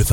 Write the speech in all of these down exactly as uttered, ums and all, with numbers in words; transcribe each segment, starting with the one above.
with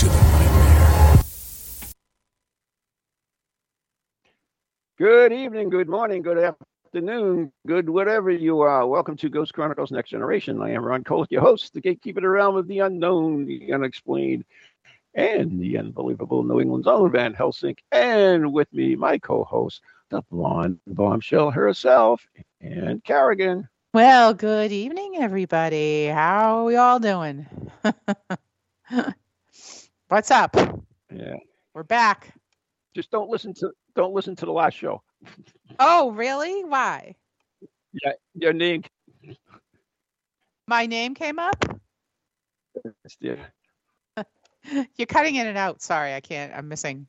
to the nightmare. Good evening, good morning, good afternoon, good whatever you are. Welcome to Ghost Chronicles Next Generation. I am Ron Cole, your host, the gatekeeper of the realm of the unknown, the unexplained, and the unbelievable. New England's own Van Helsing, and with me, my co-host, the blonde bombshell herself, Ann Carrigan. Well, good evening, everybody. How are we all doing? What's up? Yeah, we're back. Just don't listen to don't listen to the last show. Oh, really? Why? Yeah, your name. My name came up? Yeah. You're cutting in and out. Sorry, I can't. I'm missing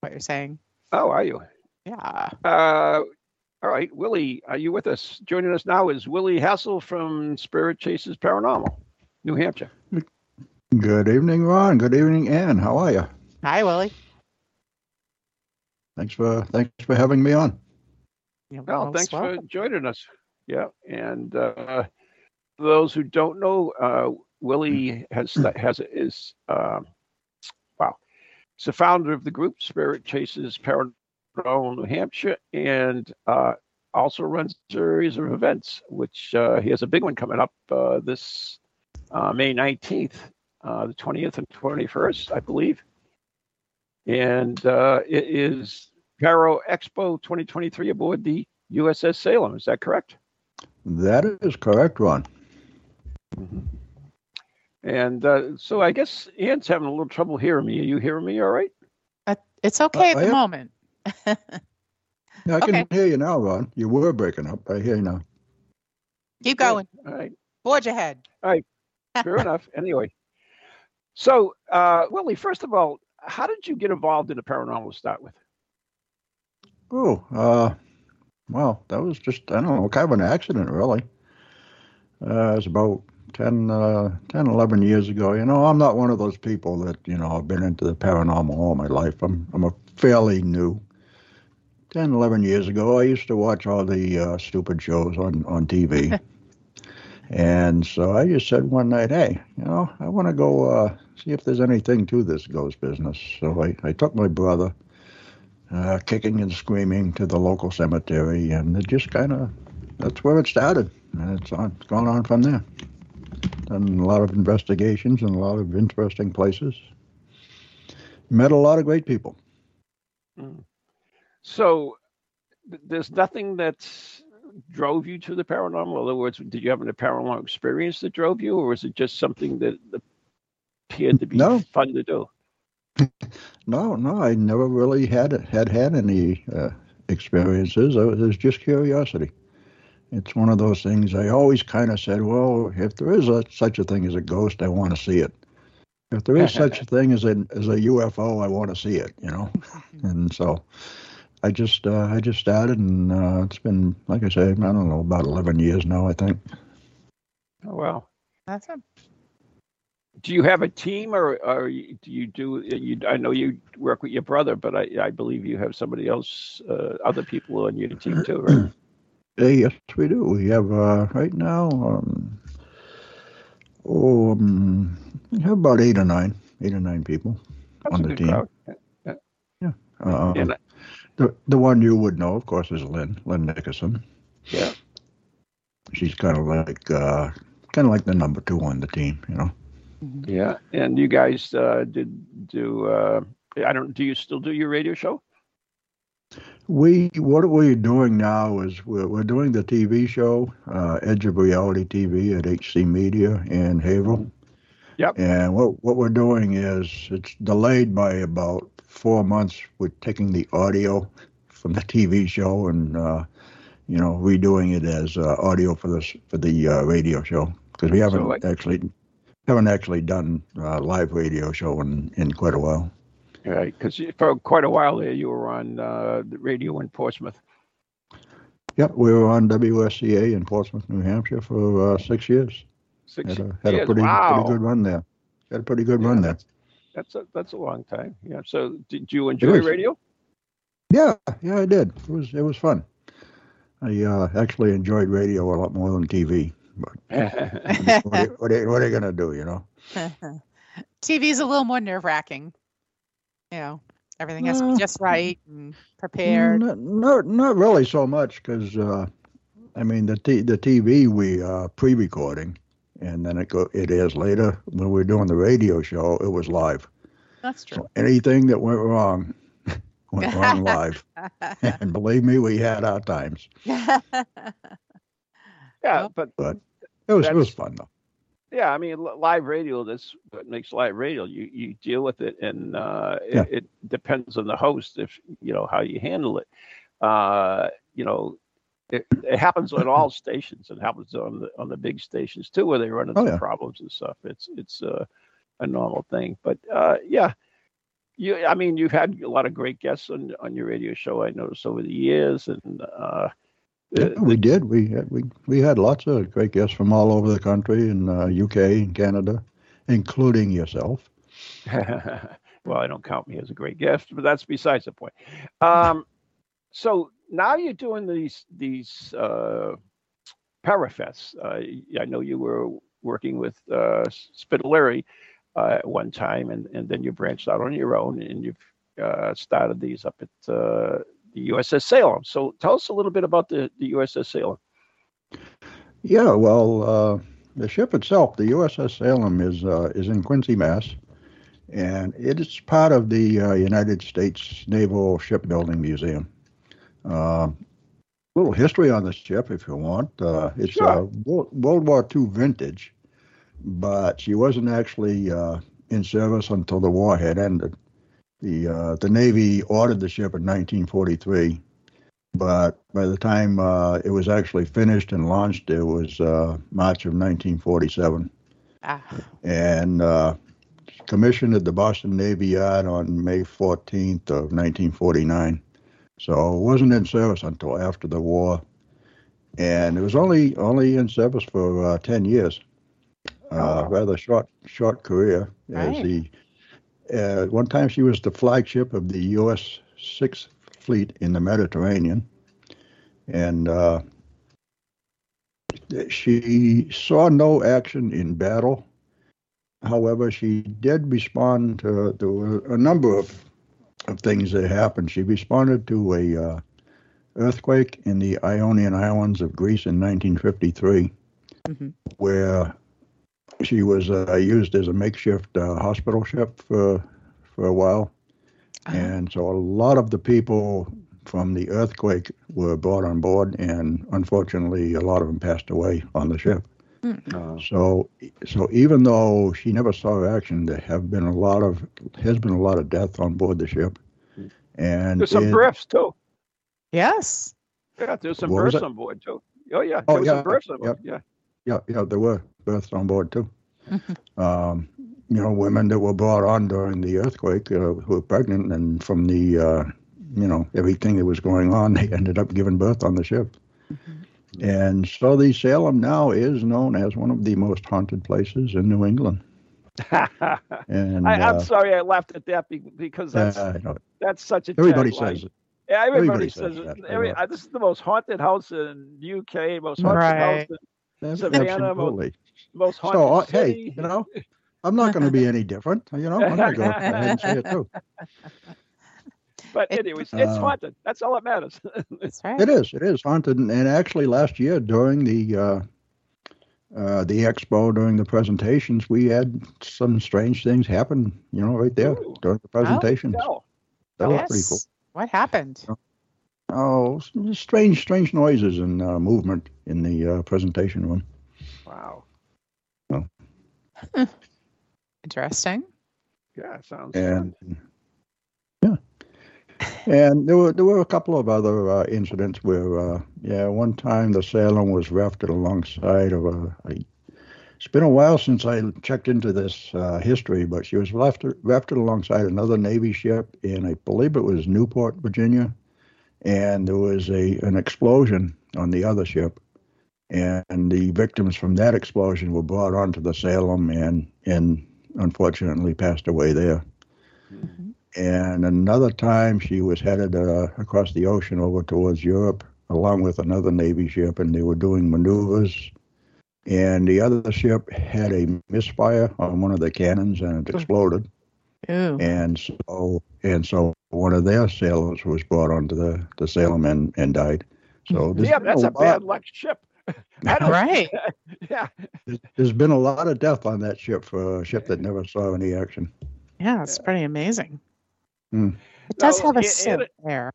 what you're saying. Oh, are you? Yeah. Uh, all right, Willie, are you with us? Joining us now is Willie Hassel from Spirit Chasers Paranormal, New Hampshire. Good evening, Ron. Good evening, Ann. How are you? Hi, Willie. Thanks for thanks for having me on. Yeah, well, well, thanks welcome. for joining us. Yeah, and uh, for those who don't know, uh, Willie has has is um, wow, he's the founder of the group Spirit Chasers Paranormal, New Hampshire, and uh, also runs a series of events, which uh, he has a big one coming up uh, this uh, May nineteenth, uh, the twentieth and twenty-first, I believe. And uh, it is Paro Expo twenty twenty-three aboard the U S S Salem. Is that correct? That is correct, Ron. Mm-hmm. And uh, so I guess Ann's having a little trouble hearing me. Are you hearing me all right? Uh, it's okay uh, at the moment. I can okay. hear you now, Ron. You were breaking up. I hear you now. Keep going. All right. Forge ahead. All right. Fair enough. Anyway. So, uh, Willie, first of all, how did you get involved in the paranormal to start with? Oh, uh, well, that was just, I don't know, kind of an accident, really. Uh, it was about ten, uh, ten, eleven years ago. You know, I'm not one of those people that, you know, I've been into the paranormal all my life. I'm, I'm a fairly new. ten, eleven years ago, I used to watch all the uh, stupid shows on, on T V. And so I just said one night, hey, you know, I want to go uh, see if there's anything to this ghost business. So I, I took my brother, uh, kicking and screaming, to the local cemetery. And it just kind of, that's where it started. And it's, on, it's gone on from there. Done a lot of investigations and a lot of interesting places. Met a lot of great people. Mm. So there's nothing that drove you to the paranormal? In other words, did you have a paranormal experience that drove you, or was it just something that appeared to be no. fun to do? No, no, I never really had had, had any uh, experiences. It was just curiosity. It's one of those things I always kind of said, well, if there is a, such a thing as a ghost, I want to see it. If there is such a thing as a, as a U F O, I want to see it, you know? And so I just uh, I just started, and uh, it's been, like I say, I don't know, about eleven years now, I think. Oh, wow. That's a... Do you have a team, or, or do you do, you, I know you work with your brother, but I, I believe you have somebody else, uh, other people on your team too, right? Yes, we do. We have, uh, right now, um, oh, um, we have about eight or nine, eight or nine people That's on the team. Crowd. Yeah. yeah. Uh, and I, the the one you would know, of course, is Lynn, Lynn Nickerson. Yeah. She's kind of like, uh, kind of like the number two on the team, you know. Yeah, and you guys uh, did do. Uh, I don't. Do you still do your radio show? We what we're doing now is we're, we're doing the T V show, uh, Edge of Reality T V at H C Media in Haverhill. Yep. And what what we're doing is it's delayed by about four months. We're taking the audio from the T V show and uh, you know redoing it as uh, audio for this for the uh, radio show, because we haven't so, like, actually haven't actually done a live radio show in, in quite a while. Right, because for quite a while there, you were on uh, the radio in Portsmouth. Yep, we were on W S C A in Portsmouth, New Hampshire for uh, six years. Six had a, had years, a pretty, wow. pretty good run there. Had a pretty good yeah, run there. That's a, that's a long time. Yeah. So, did you enjoy radio? Yeah, yeah, I did. It was it was fun. I uh, actually enjoyed radio a lot more than T V. But what, are, what, are, what are you gonna do? You know, T V is a little more nerve wracking. You know, everything has to be just right and prepared. Not, not, not really so much because, uh, I mean, the t- the T V we are pre-recording, and then it go it airs later. When we were doing the radio show, it was live. That's true. So anything that went wrong went wrong live, and believe me, we had our times. Yeah, but but it was it was fun though. Yeah, I mean, live radio, that's what makes live radio. You you deal with it, and uh, yeah. it, it depends on the host, if you know, how you handle it. Uh, you know, it, it happens on all stations. It happens on the on the big stations, too, where they run into oh, yeah. problems and stuff. It's it's uh, a normal thing. But, uh, yeah, you. I mean, you've had a lot of great guests on, on your radio show, I noticed, over the years, and uh Yeah, we did. We had, we we had lots of great guests from all over the country and uh, U K and Canada, including yourself. Well, I don't count me as a great guest, but that's besides the point. Um, so now you're doing these these uh, Parafests. Uh, I know you were working with uh, Spitaleri uh, at one time, and, and then you branched out on your own, and you've uh, started these up at. Uh, The U S S Salem. So tell us a little bit about the, the U S S Salem. Yeah, well, uh, the ship itself, the U S S Salem, is uh, is in Quincy, Mass. And it is part of the uh, United States Naval Shipbuilding Museum. A uh, little history on the ship, if you want. Uh, it's sure. uh, World War Two vintage, but she wasn't actually uh, in service until the war had ended. The uh, the Navy ordered the ship in nineteen forty-three, but by the time uh, it was actually finished and launched, it was uh, March of nineteen forty-seven. Ah. And uh, commissioned at the Boston Navy Yard on May fourteenth of nineteen forty-nine. So it wasn't in service until after the war, and it was only only in service for uh, ten years. Uh, oh. Rather short short career as right. the. Uh, one time she was the flagship of the U S Sixth Fleet in the Mediterranean. And uh, she saw no action in battle. However, she did respond to, to a number of, of things that happened. She responded to an uh, earthquake in the Ionian Islands of Greece in nineteen fifty-three, mm-hmm. where... She was uh, used as a makeshift uh, hospital ship for for a while, uh-huh. and so a lot of the people from the earthquake were brought on board, and unfortunately, a lot of them passed away on the ship. Uh-huh. So, so even though she never saw action, there have been a lot of has been a lot of death on board the ship, and there's some it, births too. Yes. Yeah, there's some births on board too. Oh yeah, there oh, was yeah, some births on board. Yeah. yeah. Yeah, yeah, there were births on board, too. Mm-hmm. Um, you know, women that were brought on during the earthquake uh, who were pregnant, and from the, uh, you know, everything that was going on, they ended up giving birth on the ship. Mm-hmm. And so the Salem now is known as one of the most haunted places in New England. and I, I'm uh, sorry I laughed at that because that's, uh, that's such a Everybody tagline. says it. Yeah, everybody, everybody says, says it. Every, uh, this is the most haunted house in the U K, most haunted right. house in Savannah, absolutely. Most, most so, uh, hey, you know, I'm not going to be any different. You know, I'm going to go ahead and say it too. But anyways, it's uh, haunted. That's all that matters. That's right. It is. It is haunted. And, and actually, last year during the uh, uh, the expo, during the presentations, we had some strange things happen. You know, right there Ooh. during the presentations. Oh, no. That yes. was pretty cool. What happened? So, Oh, strange, strange noises and uh, movement in the uh, presentation room. Wow. Oh. Interesting. Yeah, sounds and, fun. Yeah. And there were there were a couple of other uh, incidents where, uh, yeah, one time the Salem was rafted alongside of a, a It's been a while since I checked into this uh, history, but she was rafted, rafted alongside another Navy ship in, I believe it was Newport, Virginia, and there was a an explosion on the other ship, and, and the victims from that explosion were brought onto the Salem and, and unfortunately passed away there. Mm-hmm. And another time she was headed uh, across the ocean over towards Europe, along with another Navy ship, and they were doing maneuvers. And the other ship had a misfire on one of the cannons, and it exploded. Ew. And so, and so, one of their sailors was brought onto the, the Salem and, and died. So, yeah, that's a, a bad luck ship. Right? Yeah. There's been a lot of death on that ship for a ship that never saw any action. Yeah, it's pretty amazing. Mm. It does no, have a it, certain it, air.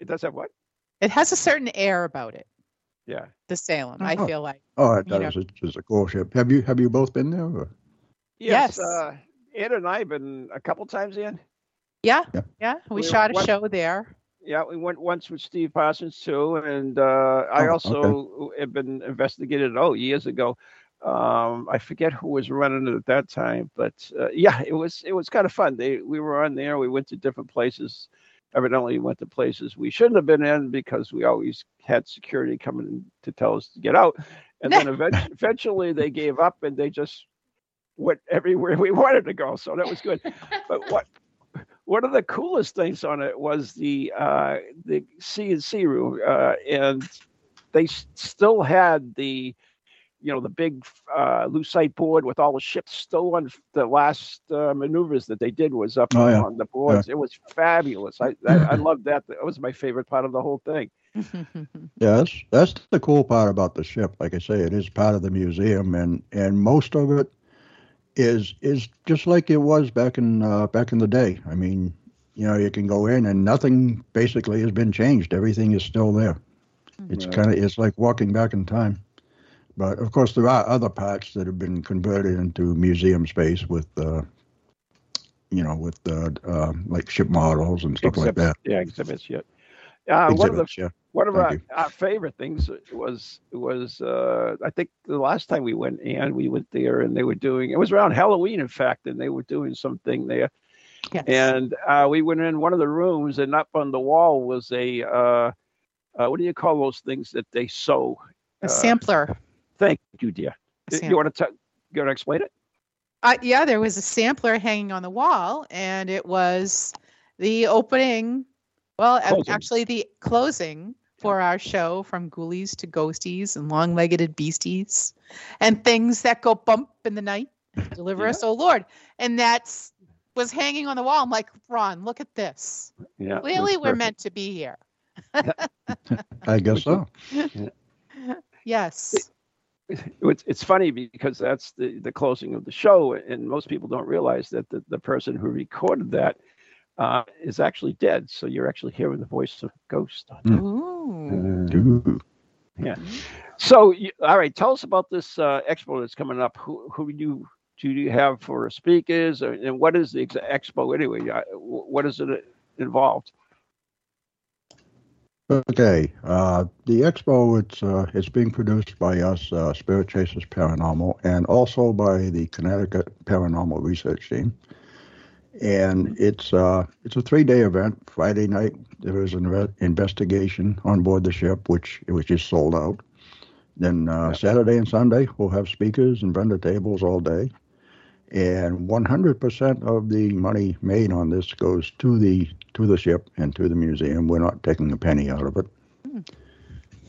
It does have what? It has a certain air about it. Yeah, the Salem. Oh. I feel like. Oh, it does. It's, it's a cool ship. Have you have you both been there? Or? Yes. yes. Uh, Ed and I have been a couple times in. Yeah, yeah. yeah. We, we shot a once, show there. Yeah, we went once with Steve Parsons too, and uh, I oh, also okay. have been investigated. Oh, years ago. Um, I forget who was running it at that time, but uh, yeah, it was it was kind of fun. They we were on there. We went to different places. Evidently, we went to places we shouldn't have been in because we always had security coming in to tell us to get out. And then eventually, eventually they gave up and they just went everywhere we wanted to go. So that was good. But what one of the coolest things on it was the uh, the C and C room, uh, and they s- still had the you know the big uh, lucite board with all the ships still on. The last uh, maneuvers that they did was up oh, yeah. on the boards. Yeah. It was fabulous. I I, I loved that. That was my favorite part of the whole thing. Yeah, that's, that's the cool part about the ship. Like I say, it is part of the museum, and, and most of it is is just like it was back in uh, back in the day. I mean, you know, you can go in and nothing basically has been changed. Everything is still there. It's right. kind of it's like walking back in time. But, of course, there are other parts that have been converted into museum space with, uh, you know, with, uh, uh, like, ship models and stuff exhibits, like that. Yeah, exhibits, yeah. Uh, exhibits, one of, the, yeah. One of our, our favorite things was, was uh, I think, the last time we went, and we went there, and they were doing, it was around Halloween, in fact, and they were doing something there. Yes. And uh, we went in one of the rooms, and up on the wall was a, uh, uh, what do you call those things that they sew? A uh, sampler. Thank you, dear. Sam- you want to t- you want to explain it? Uh, yeah, there was a sampler hanging on the wall, and it was the opening, well, closing. actually the closing for our show from Ghoulies to Ghosties and Long-Legged Beasties and Things That Go Bump in the Night. Deliver yeah. us, O Lord. And that's was hanging on the wall. I'm like, Ron, look at this. Yeah, clearly we're meant to be here. I guess so. Yes. It- It's it's funny because that's the, the closing of the show, and most people don't realize that the, the person who recorded that uh, is actually dead. So you're actually hearing the voice of a ghost. Ooh. Yeah. So you, all right, tell us about this uh, expo that's coming up. Who who do you do you have for speakers, or, and what is the expo anyway? What is it involved? Okay, uh, the expo, it's, uh, it's being produced by us, uh, Spirit Chasers Paranormal, and also by the Connecticut Paranormal Research Team. And it's, uh, it's a three-day event. Friday night, there is an re- investigation on board the ship, which, which is sold out. Then uh, Saturday and Sunday, we'll have speakers and vendor tables all day. And one hundred percent of the money made on this goes to the to the ship and to the museum. We're not taking a penny out of it. Mm.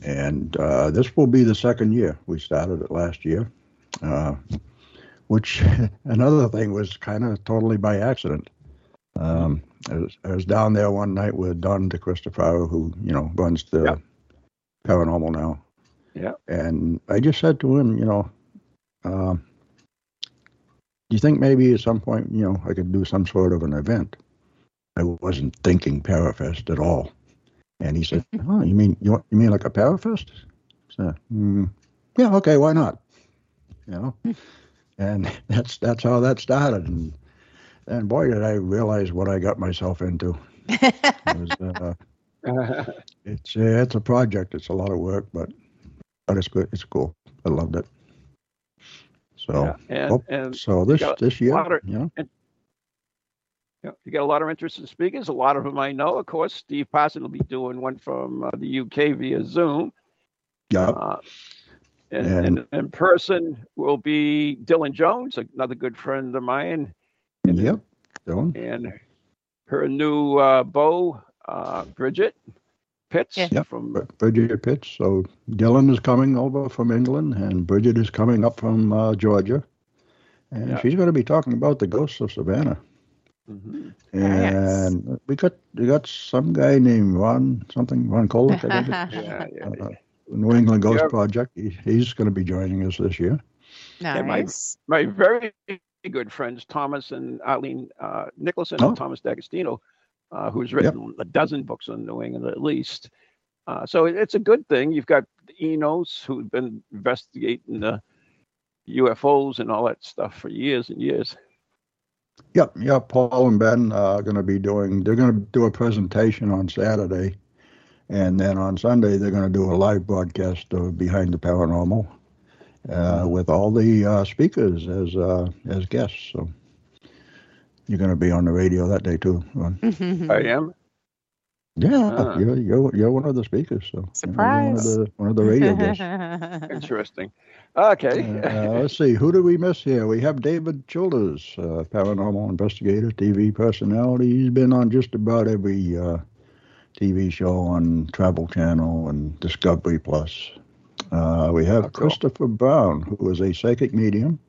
And uh, this will be the second year. We started it last year, uh, which another thing was kind of totally by accident. Um, I, was, I was down there one night with Don DeChristopher, who, you know, runs the yeah. paranormal now. Yeah. And I just said to him, you know, uh, do you think maybe at some point, you know, I could do some sort of an event? I wasn't thinking Parafest at all. And he said, oh, you mean you, you mean like a Parafest? So, mm, yeah, okay, why not? You know, and that's that's how that started. And, and boy, did I realize what I got myself into. It was, uh, it's, uh, it's a project. It's a lot of work, but, but it's good. It's cool. I loved it. So, yeah. and, oh, and so this got, this year, of, yeah. And, you know, you got a lot of interesting speakers. A lot of them I know. Of course, Steve Parsons will be doing one from uh, the U K via Zoom. Yeah. Uh, and, and, and in person will be Dylan Jones, another good friend of mine. And, yep. Dylan. And her new uh, beau, uh, Bridget Pitts. Yeah. Yep. From Bridget Pitts. So Dylan is coming over from England, and Bridget is coming up from uh, Georgia. And yep. she's going to be talking about the ghosts of Savannah. Mm-hmm. And oh, yes. we got we got some guy named Ron something Ron Cole. I think yeah, yeah, yeah. Uh, New England Ghost yeah. Project. He, he's going to be joining us this year. Nice. Yeah, my, my very good friends Thomas and Arlene uh, Nicholson oh. and Thomas D'Agostino, uh, who's written yep. a dozen books on New England at least. Uh, so it, it's a good thing. You've got Enos who've been investigating the U F Os and all that stuff for years and years. Yep, yeah. Paul and Ben are going to be doing. They're going to do a presentation on Saturday, and then on Sunday they're going to do a live broadcast of Behind the Paranormal uh, with all the uh, speakers as uh, as guests. So you're going to be on the radio that day too, Ron. I am. Yeah, uh, you're, you're you're one of the speakers. So surprise! One of the, one of the radio guests. Interesting. Okay. uh, let's see. Who do we miss here? We have David Childers, uh, paranormal investigator, T V personality. He's been on just about every uh, T V show on Travel Channel and Discovery Plus. Uh, we have oh, cool. Christopher Brown, who is a psychic medium,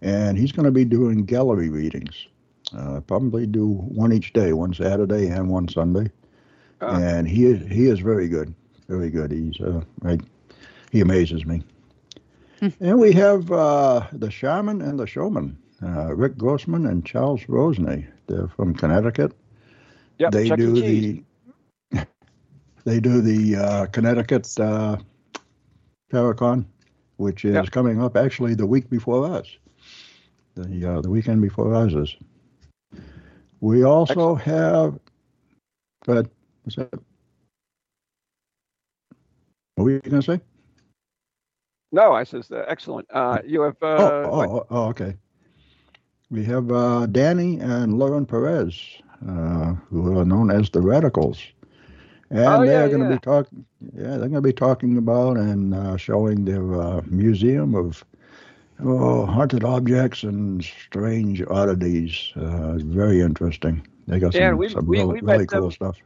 and he's going to be doing gallery readings. Uh, probably do one each day, one Saturday and one Sunday. Oh. And he is he is very good, very good. He's uh, I, he amazes me. And we have uh, the shaman and the showman, uh, Rick Grossman and Charles Rosny. They're from Connecticut. Yep, they, do the, they do the uh, Connecticut uh, Paracon, which is yep. coming up actually the week before us, the uh, the weekend before ours is. We also Excellent. have, go ahead, what's that? What were you going to say? No, I says, uh, excellent. Uh, you have... Uh, oh, oh, oh, okay. We have uh, Danny and Lauren Perez, uh, who are known as the Radicals. And oh, they're yeah, going to yeah. be talking... Yeah, they're going to be talking about and uh, showing their uh, museum of oh, haunted objects and strange oddities. Uh, it's very interesting. They got yeah, some, we, some we, really, we really cool them, stuff.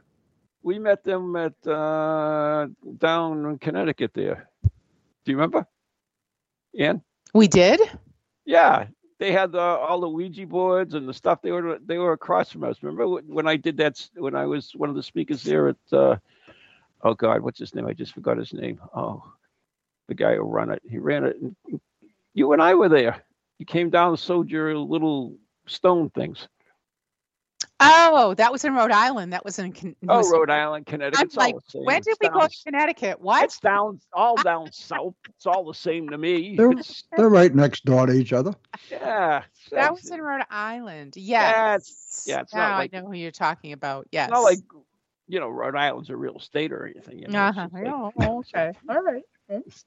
We met them at uh, down in Connecticut there. Do you remember? Ann? We did? Yeah. They had uh, all the Ouija boards and the stuff. They were they were across from us. Remember when I did that, when I was one of the speakers there at, uh, oh, God, what's his name? I just forgot his name. Oh, the guy who ran it. He ran it. And you and I were there. You came down and sold your little stone things. Oh, that was in Rhode Island. That was in Con- oh, was- Rhode Island, Connecticut. I'm like, when did it's we down, go to Connecticut? What? It's down, all down south. It's all the same to me. They're, they're right next door to each other. Yeah. That was in Rhode Island. Yes. Yeah. It's, yeah it's now like, I know who you're talking about. Yes. It's not like, you know, Rhode Island's a real state or anything. You know? Uh-huh. Like, oh, okay. All right. Thanks.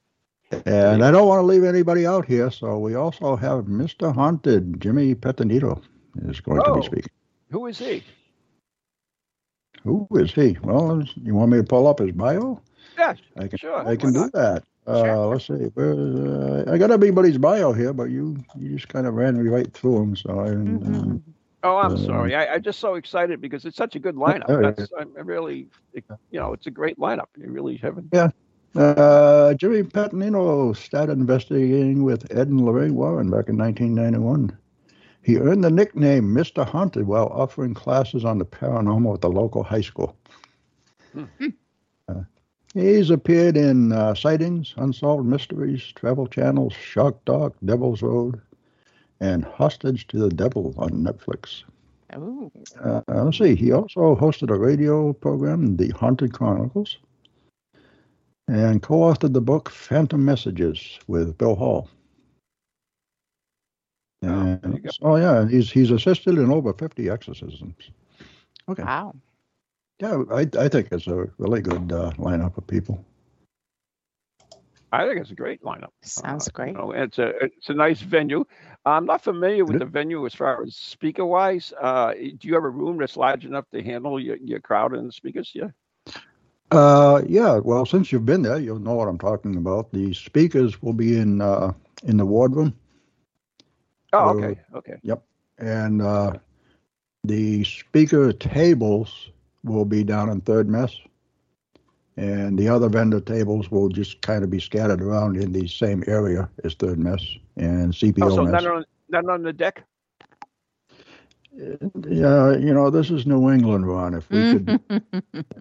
And I don't want to leave anybody out here, so we also have Mister Haunted, Jimmy Pettenito, is going oh. to be speaking. Who is he? Who is he? Well, you want me to pull up his bio? Yeah, I can, sure. I can do that. Uh, sure. Let's see. Uh, I got everybody's bio here, but you, you just kind of ran me right through them. So I, mm-hmm. um, oh, I'm uh, sorry. I, I'm just so excited because it's such a good lineup. Uh, That's, I'm really, you know, it's a great lineup. You really haven't. Yeah. Uh, Jimmy Pettenino started investigating with Ed and Lorraine Warren back in nineteen ninety-one. He earned the nickname Mister Haunted while offering classes on the paranormal at the local high school. Mm-hmm. Uh, he's appeared in uh, Sightings, Unsolved Mysteries, Travel Channel, Shark Dog, Devil's Road, and Hostage to the Devil on Netflix. Oh. Uh, let's see. He also hosted a radio program, The Haunted Chronicles, and co-authored the book Phantom Messages with Bill Hall. And, oh, oh yeah, he's he's assisted in over fifty exorcisms. Okay. Wow. Yeah, I I think it's a really good uh, lineup of people. I think it's a great lineup. Sounds uh, great. You know, it's a it's a nice venue. I'm not familiar with the venue as far as speaker wise. Uh, do you have a room that's large enough to handle your, your crowd and the speakers? Yeah. Uh, yeah. Well, since you've been there, you'll know what I'm talking about. The speakers will be in uh, in the ward room. Oh, so, okay. Okay. Yep. And uh, the speaker tables will be down in third mess. And the other vendor tables will just kind of be scattered around in the same area as third mess and C P O. Oh, so mess. None on, none on the deck? Yeah, you know, this is New England, Ron. If we could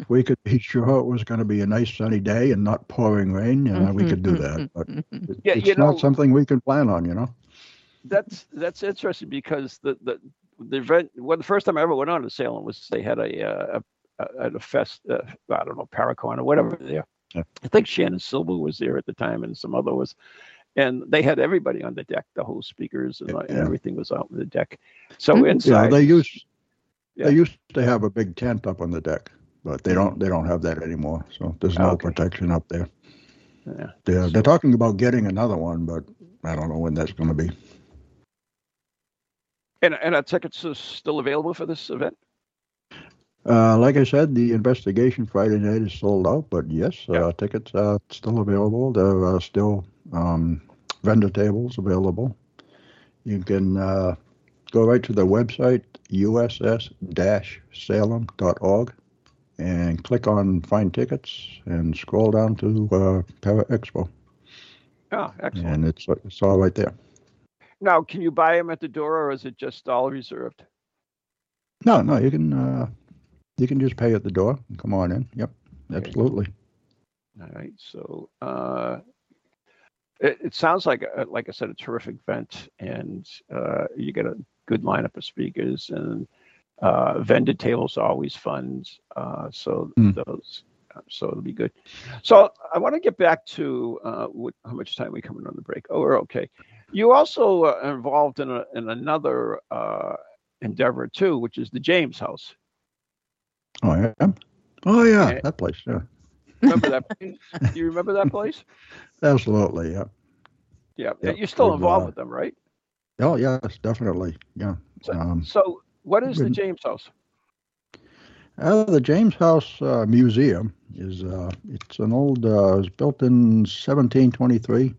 if we could be sure it was going to be a nice sunny day and not pouring rain, you know, we could do that. But it, yeah, it's not know, something we can plan on, you know? That's that's interesting because the, the, the event, well, the first time I ever went on to Salem was they had a, uh, a at a fest, uh, I don't know, Paracon or whatever there. Yeah. I think Shannon Silver was there at the time and some other was. And they had everybody on the deck, the whole speakers and, yeah. and everything was out on the deck. So inside. Yeah, they used, yeah. they used to have a big tent up on the deck, but they don't They don't have that anymore. So there's no okay. protection up there. Yeah. They're, they're talking about getting another one, but I don't know when that's going to be. And, and are tickets are still available for this event? Uh, like I said, the investigation Friday night is sold out, but yes, yeah. uh, tickets are still available. There are still um, vendor tables available. You can uh, go right to the website, U S S dash salem dot org, and click on Find Tickets and scroll down to uh, Paro Expo. Oh, excellent. And it's, it's all right there. Now, can you buy them at the door, or is it just all reserved? No, no, you can... Uh, You can just pay at the door and come on in. Yep, absolutely. All right. So uh, it, it sounds like, a, like I said, a terrific event, and uh, you get a good lineup of speakers, and uh, vendor tables are always fun. Uh, so mm. those, so it'll be good. So I want to get back to uh, what, how much time we coming on the break. Oh, we're okay. You also are involved in a, in another uh, endeavor too, which is the James House. Oh yeah, oh yeah, yeah, that place. Yeah, remember that place? Do you remember that place? Absolutely, yeah. Yeah, yeah. You're still involved uh, with them, right? Oh yes, definitely. Yeah. So, um, so what is the James House? Uh, the James House uh, Museum is uh, it's an old. Uh, it was built in seventeen twenty-three,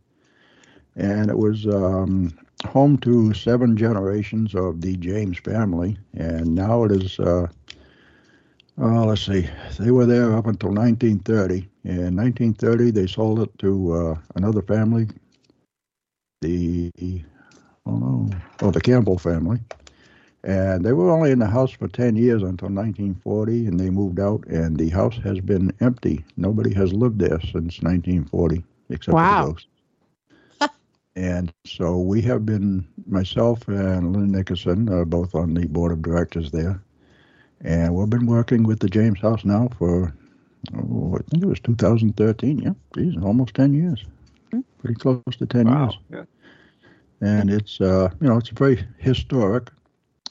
and it was um, home to seven generations of the James family, and now it is. Uh, Uh, let's see. They were there up until nineteen thirty. In nineteen thirty, they sold it to uh, another family, the oh no, oh the Campbell family, and they were only in the house for ten years until nineteen forty, and they moved out. And the house has been empty. Nobody has lived there since nineteen forty, except wow. for the ghosts. And so we have been, myself and Lynn Nickerson, are both on the board of directors there. And we've been working with the James House now for, oh, I think it was two thousand thirteen. Yeah, geez, almost ten years. Pretty close to ten wow. years. Yeah. And it's, uh, you know, it's very historic.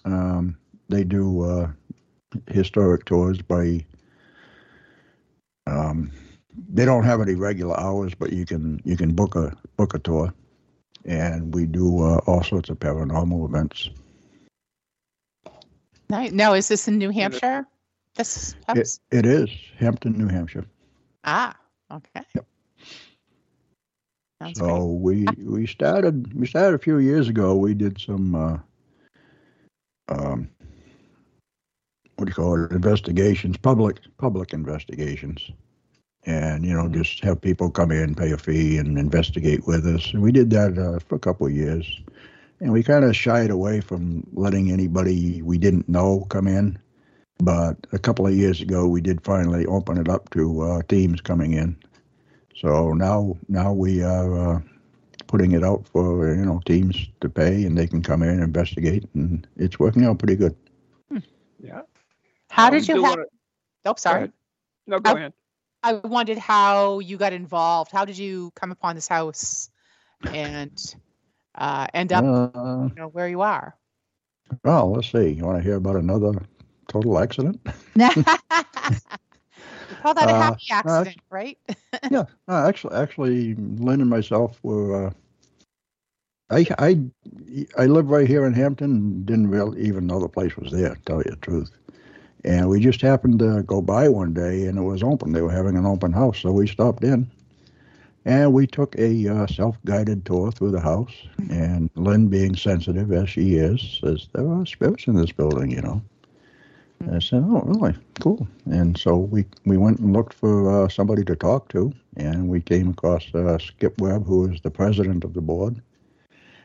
Um, they do uh, historic tours by, um, they don't have any regular hours, but you can you can book a book a tour. And we do uh, all sorts of paranormal events. Now, is this in New Hampshire? This house? It, it is Hampton, New Hampshire. Ah, okay. Yep. Sounds so we we started we started a few years ago. We did some uh, um, what do you call it? Investigations, public public investigations, and you know just have people come in, pay a fee, and investigate with us. And we did that uh, for a couple of years. And we kind of shied away from letting anybody we didn't know come in. But a couple of years ago, we did finally open it up to uh, teams coming in. So now now we are uh, putting it out for, you know, teams to pay, and they can come in and investigate. And it's working out pretty good. Hmm. Yeah. How did you have... Oh, sorry. No, go ahead. I wondered how you got involved. How did you come upon this house? And... Uh, end up uh, you know, where you are. Well, let's see. You want to hear about another total accident? Call that a happy uh, accident, uh, right? yeah. Uh, actually, actually, Lynn and myself were. Uh, I I I live right here in Hampton. Didn't really even know the place was there, to tell you the truth. And we just happened to go by one day, and it was open. They were having an open house, so we stopped in. And we took a uh, self-guided tour through the house. And Lynn, being sensitive as she is, says, there are spirits in this building, you know. And I said, oh, really? Cool. And so we, we went and looked for uh, somebody to talk to. And we came across uh, Skip Webb, who is the president of the board.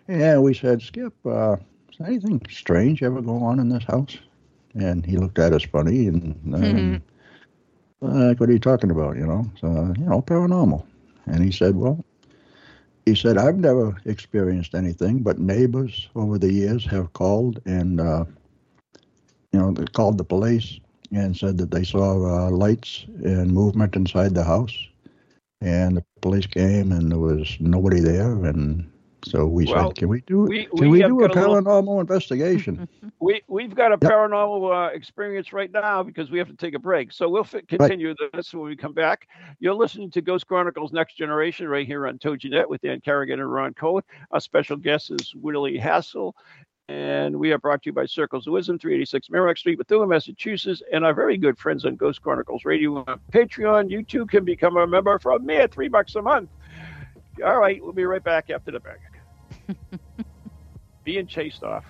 And we said, Skip, uh, is anything strange ever go on in this house? And he looked at us funny. And uh, mm-hmm. like, what are you talking about, you know? So, you know, paranormal. And he said, well, he said, I've never experienced anything, but neighbors over the years have called and, uh, you know, they called the police and said that they saw uh, lights and movement inside the house. And the police came and there was nobody there. And so we well, said, can we do, we, can we, we do a paranormal a little, investigation? We, we've got a yep. paranormal uh, experience right now because we have to take a break. So we'll f- continue right. this when we come back. You're listening to Ghost Chronicles Next Generation right here on TojiNet with Ann Carrigan and Ron Cole. Our special guest is Willie Hassel. And we are brought to you by Circles of Wisdom, three eighty-six Merrimack Street, Methuen, Massachusetts, and our very good friends on Ghost Chronicles Radio on Patreon. You too can become a member for a mere three bucks a month. All right, we'll be right back after the break. Being chased off.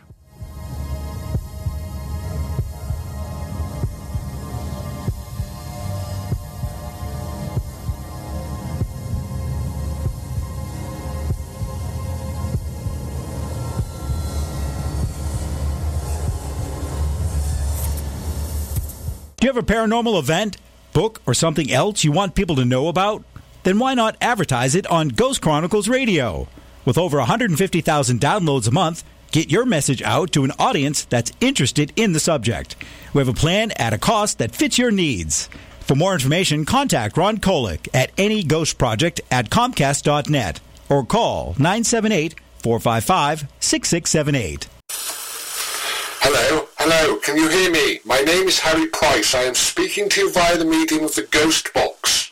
Do you have a paranormal event, book, or something else you want people to know about? Then why not advertise it on Ghost Chronicles Radio? With over one hundred fifty thousand downloads a month, get your message out to an audience that's interested in the subject. We have a plan at a cost that fits your needs. For more information, contact Ron Kolick at anyghostproject at comcast dot net or call nine seven eight, four five five, six six seven eight. Hello, hello, can you hear me? My name is Harry Price. I am speaking to you via the medium of the Ghost Box.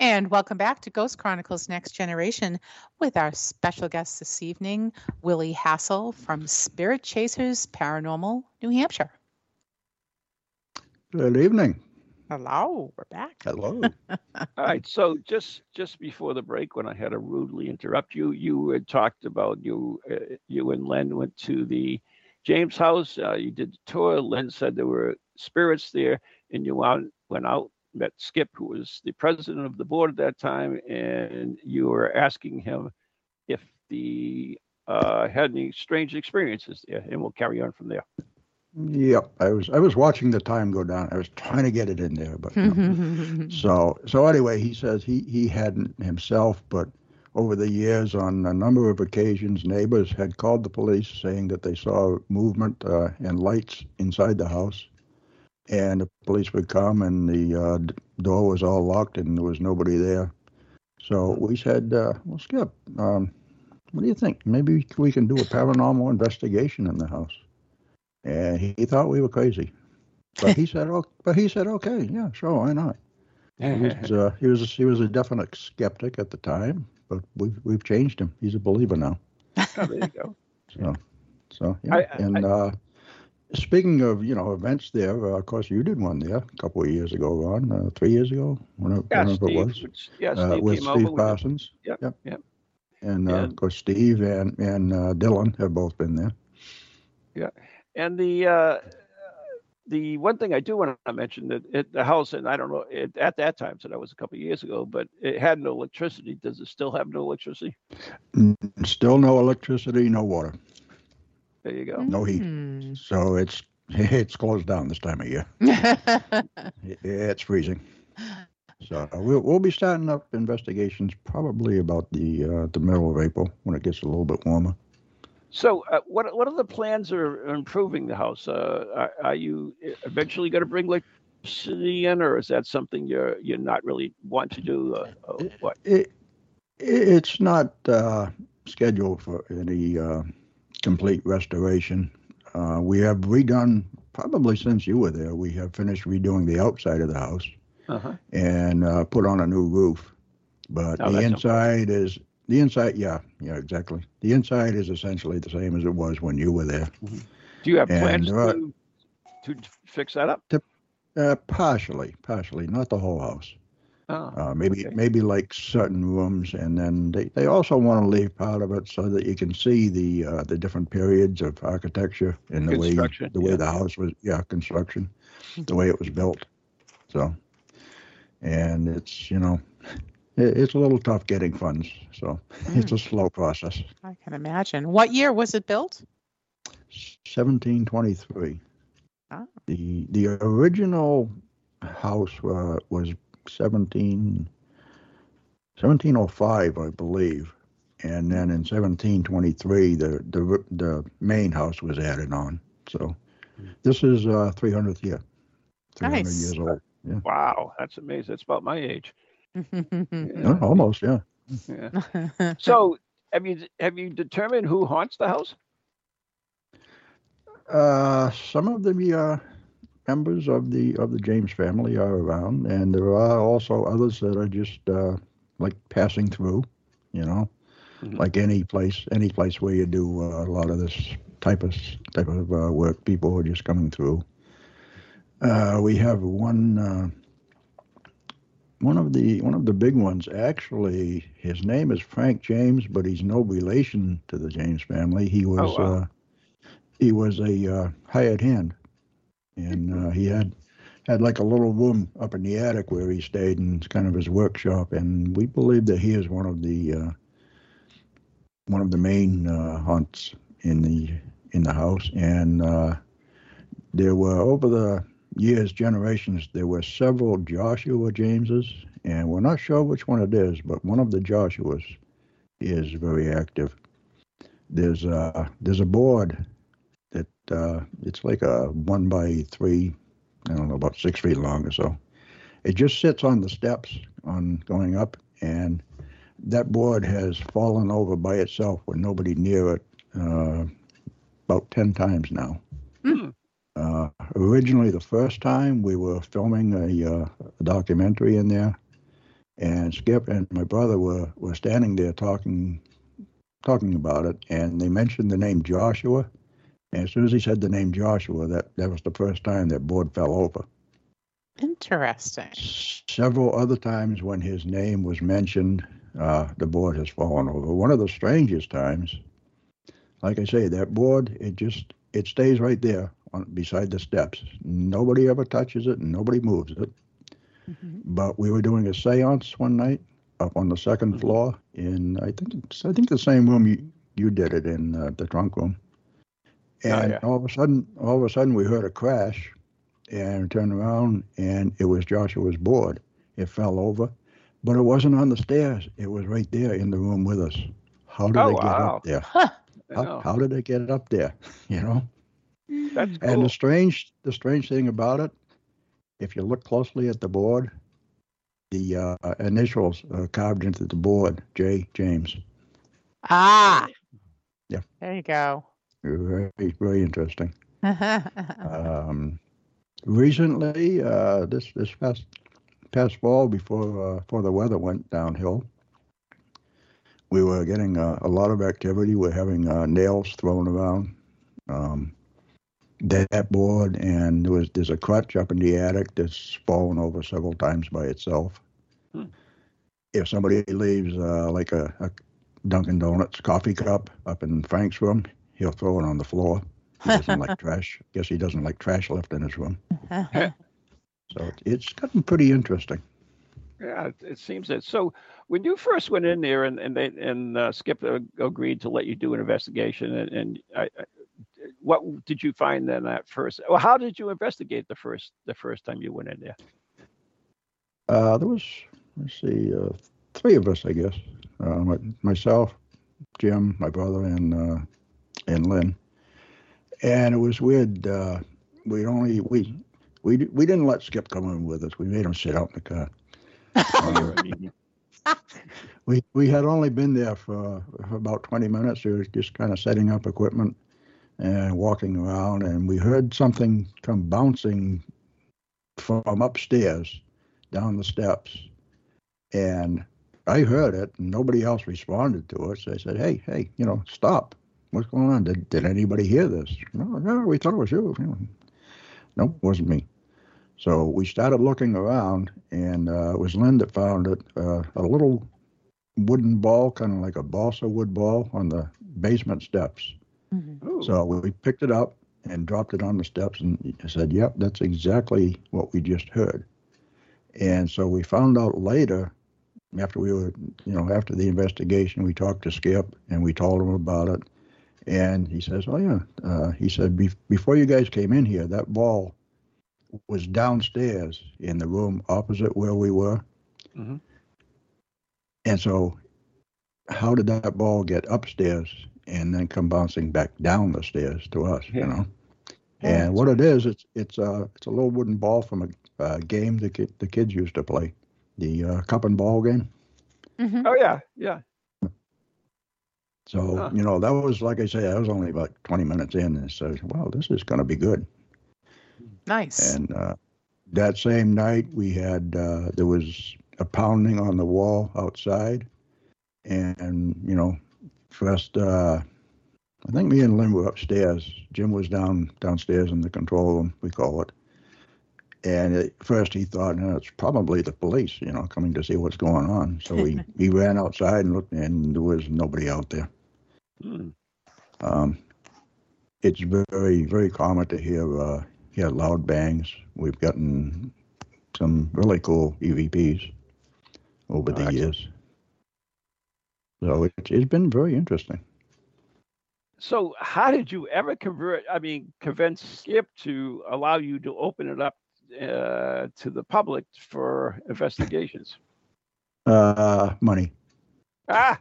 And welcome back to Ghost Chronicles Next Generation with our special guest this evening, Willie Hassel from Spirit Chasers Paranormal, New Hampshire. Good evening. Hello, we're back. Hello. All right, so just just before the break, when I had to rudely interrupt you, you had talked about you, uh, you and Len went to the James House. Uh, you did the tour. Len said there were spirits there, and you out, went out. Met Skip, who was the president of the board at that time, and you were asking him if the uh, had any strange experiences there, and we'll carry on from there. Yeah, I was I was watching the time go down. I was trying to get it in there, but you know. so so anyway, he says he he hadn't himself, but over the years, on a number of occasions, neighbors had called the police saying that they saw movement uh, and lights inside the house. And the police would come, and the uh, door was all locked, and there was nobody there. So we said, uh, well, Skip, um, what do you think? Maybe we can do a paranormal investigation in the house. and he thought we were crazy. But he said, "Oh, but he said, okay, yeah, sure, why not?" He was, uh, he was he was a definite skeptic at the time, but we've we've changed him. He's a believer now. Oh, there you go. So, so yeah. I, I, and uh, speaking of, you know, events there, uh, of course, you did one there a couple of years ago, Ron, uh, three years ago, whenever, yeah, whenever Steve, it was, which, yeah, Steve uh, with Steve Parsons. Yeah, yeah. Yep. And, uh, and of course, Steve and and uh, Dylan have both been there. Yeah, and the. Uh, The one thing I do want to mention that it, the house, and I don't know, it, at that time, so that was a couple of years ago, but it had no electricity. Does it still have no electricity? Still no electricity, no water. There you go. No heat. Mm. So it's it's closed down this time of year. it, it's freezing. So we'll we'll be starting up investigations probably about the uh, the middle of April when it gets a little bit warmer. So, uh, what what are the plans for improving the house? Uh, are, are you eventually going to bring electricity in, or is that something you're you're not really want to do? Uh, or what? It, it it's not uh, scheduled for any uh, complete restoration. Uh, we have redone probably since you were there. We have finished redoing the outside of the house uh-huh. and uh, put on a new roof, but oh, the inside okay. is. The inside, yeah, yeah, exactly. The inside is essentially the same as it was when you were there. Do you have and plans are, to, to fix that up? To, uh, partially, partially, not the whole house. Oh, uh, maybe, okay. maybe like certain rooms, and then they, they also want to leave part of it so that you can see the uh, the different periods of architecture and the way the way yeah. the house was, yeah, construction, the way it was built. So, and it's you know. It's a little tough getting funds, so mm. it's a slow process. I can imagine. What year was it built? seventeen twenty-three. Oh. The the original house uh, was seventeen, seventeen oh five, I believe. And then in seventeen twenty-three, the, the, the main house was added on. So this is uh, three hundredth year. three hundred nice. Years old. Yeah. Wow, that's amazing. That's about my age. Yeah. Almost, yeah. yeah. So, have you have you determined who haunts the house? Uh, some of the uh, members of the of the James family are around, and there are also others that are just uh, like passing through. You know, mm-hmm. like any place, any place where you do uh, a lot of this type of type of uh, work, people are just coming through. Uh, we have one. Uh, One of the one of the big ones, actually, his name is Frank James, but he's no relation to the James family. He was oh, wow. uh, he was a uh, hired hand, and uh, he had had like a little room up in the attic where he stayed, and it's kind of his workshop. And we believe that he is one of the uh, one of the main uh, haunts in the in the house. And uh, there were over the. years, generations, there were several Joshua Jameses, and we're not sure which one it is, but one of the Joshuas is very active. There's a, there's a board that uh, it's like a one by three, I don't know, about six feet long or so. It just sits on the steps on going up, and that board has fallen over by itself with nobody near it uh, about ten times now. Mm. Uh, originally, the first time we were filming a, uh, a documentary in there, and Skip and my brother were, were standing there talking talking about it, and they mentioned the name Joshua. And as soon as he said the name Joshua, that, that was the first time that board fell over. Interesting. Several other times when his name was mentioned, uh, the board has fallen over. One of the strangest times, like I say, that board, it just it stays right there. On, beside the steps. Nobody ever touches it and nobody moves it. Mm-hmm. But we were doing a seance one night up on the second mm-hmm. floor in, I think it's, I think the same room you, you did it in, uh, the trunk room. And oh, yeah. all of a sudden, all of a sudden we heard a crash and turned around and it was Joshua's board. It fell over, but it wasn't on the stairs. It was right there in the room with us. How did oh, it get wow. up there? Huh. How, how did it get up there? You know? That's cool. And the strange, the strange thing about it, if you look closely at the board, the uh, initials are carved into the board, J. James. Ah. Yeah. There you go. Very, very interesting. um, recently, uh, this this past past fall, before uh, before the weather went downhill, we were getting uh, a lot of activity. We're having uh, nails thrown around, um, board, and there was there's a crutch up in the attic that's fallen over several times by itself. Hmm. If somebody leaves uh, like a, a Dunkin' Donuts coffee cup up in Frank's room, he'll throw it on the floor. He doesn't like trash. Guess he doesn't like trash left in his room. So it's gotten pretty interesting. Yeah, it, it seems that. So when you first went in there, and and they and uh, Skip agreed to let you do an investigation, and, and I, I, what did you find then at first? Well, how did you investigate the first the first time you went in there? Uh, there was let's see, uh, three of us, I guess. Uh, myself, Jim, my brother, and uh, and Lynn. And it was weird. Uh, we only we we we didn't let Skip come in with us. We made him sit out in the car. uh, we we had only been there for, for about twenty minutes. We were just kind of setting up equipment and walking around, and we heard something come bouncing from upstairs down the steps. And I heard it, and nobody else responded to us. So I said, "Hey, hey, you know, stop. What's going on? Did, did anybody hear this?" "No, no, we thought it was you." "No, nope, it wasn't me." So we started looking around, and uh, it was Lynn that found it, uh, a little wooden ball, kind of like a balsa wood ball, on the basement steps. Mm-hmm. So we picked it up and dropped it on the steps, and I said, "Yep, that's exactly what we just heard." And so we found out later, after we were, you know, after the investigation, we talked to Skip, and we told him about it. And he says, "Oh, yeah." Uh, he said, Be- before you guys came in here, that ball was downstairs in the room opposite where we were. Mm-hmm. And so how did that ball get upstairs and then come bouncing back down the stairs to us, yeah. you know? Yeah, and what it is, it's it's a, it's a little wooden ball from a, a game that ki- the kids used to play, the uh, cup and ball game. Mm-hmm. Oh, yeah, yeah. So, huh. you know, that was, like I say, I was only about twenty minutes in, and I said, "Wow, this is going to be good." Nice. And uh, that same night, we had, uh, there was a pounding on the wall outside. And, and you know, first, uh, I think me and Lynn were upstairs. Jim was down downstairs in the control room, we call it. And at first he thought, "No, it's probably the police, you know, coming to see what's going on." So he, he ran outside and looked, and there was nobody out there. Mm. Um, it's very, very common to hear, uh, hear loud bangs. We've gotten some really cool E V Ps over oh, the excellent. years. So it, it's been very interesting. So how did you ever convert, I mean, convince Skip to allow you to open it up uh, to the public for investigations? Uh, money. Ah!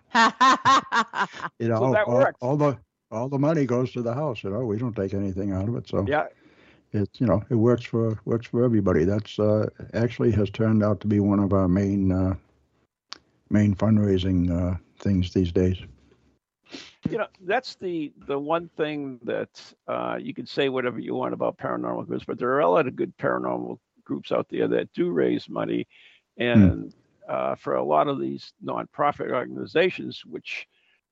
You know, so that all, works. All, all the all the money goes to the house. You know, we don't take anything out of it. So yeah, it you know it works for works for everybody. That's uh, actually has turned out to be one of our main uh, main fundraising uh, things these days. You know, that's the, the one thing that uh, you can say whatever you want about paranormal groups, but there are a lot of good paranormal groups out there that do raise money. And mm. uh, for a lot of these nonprofit organizations, which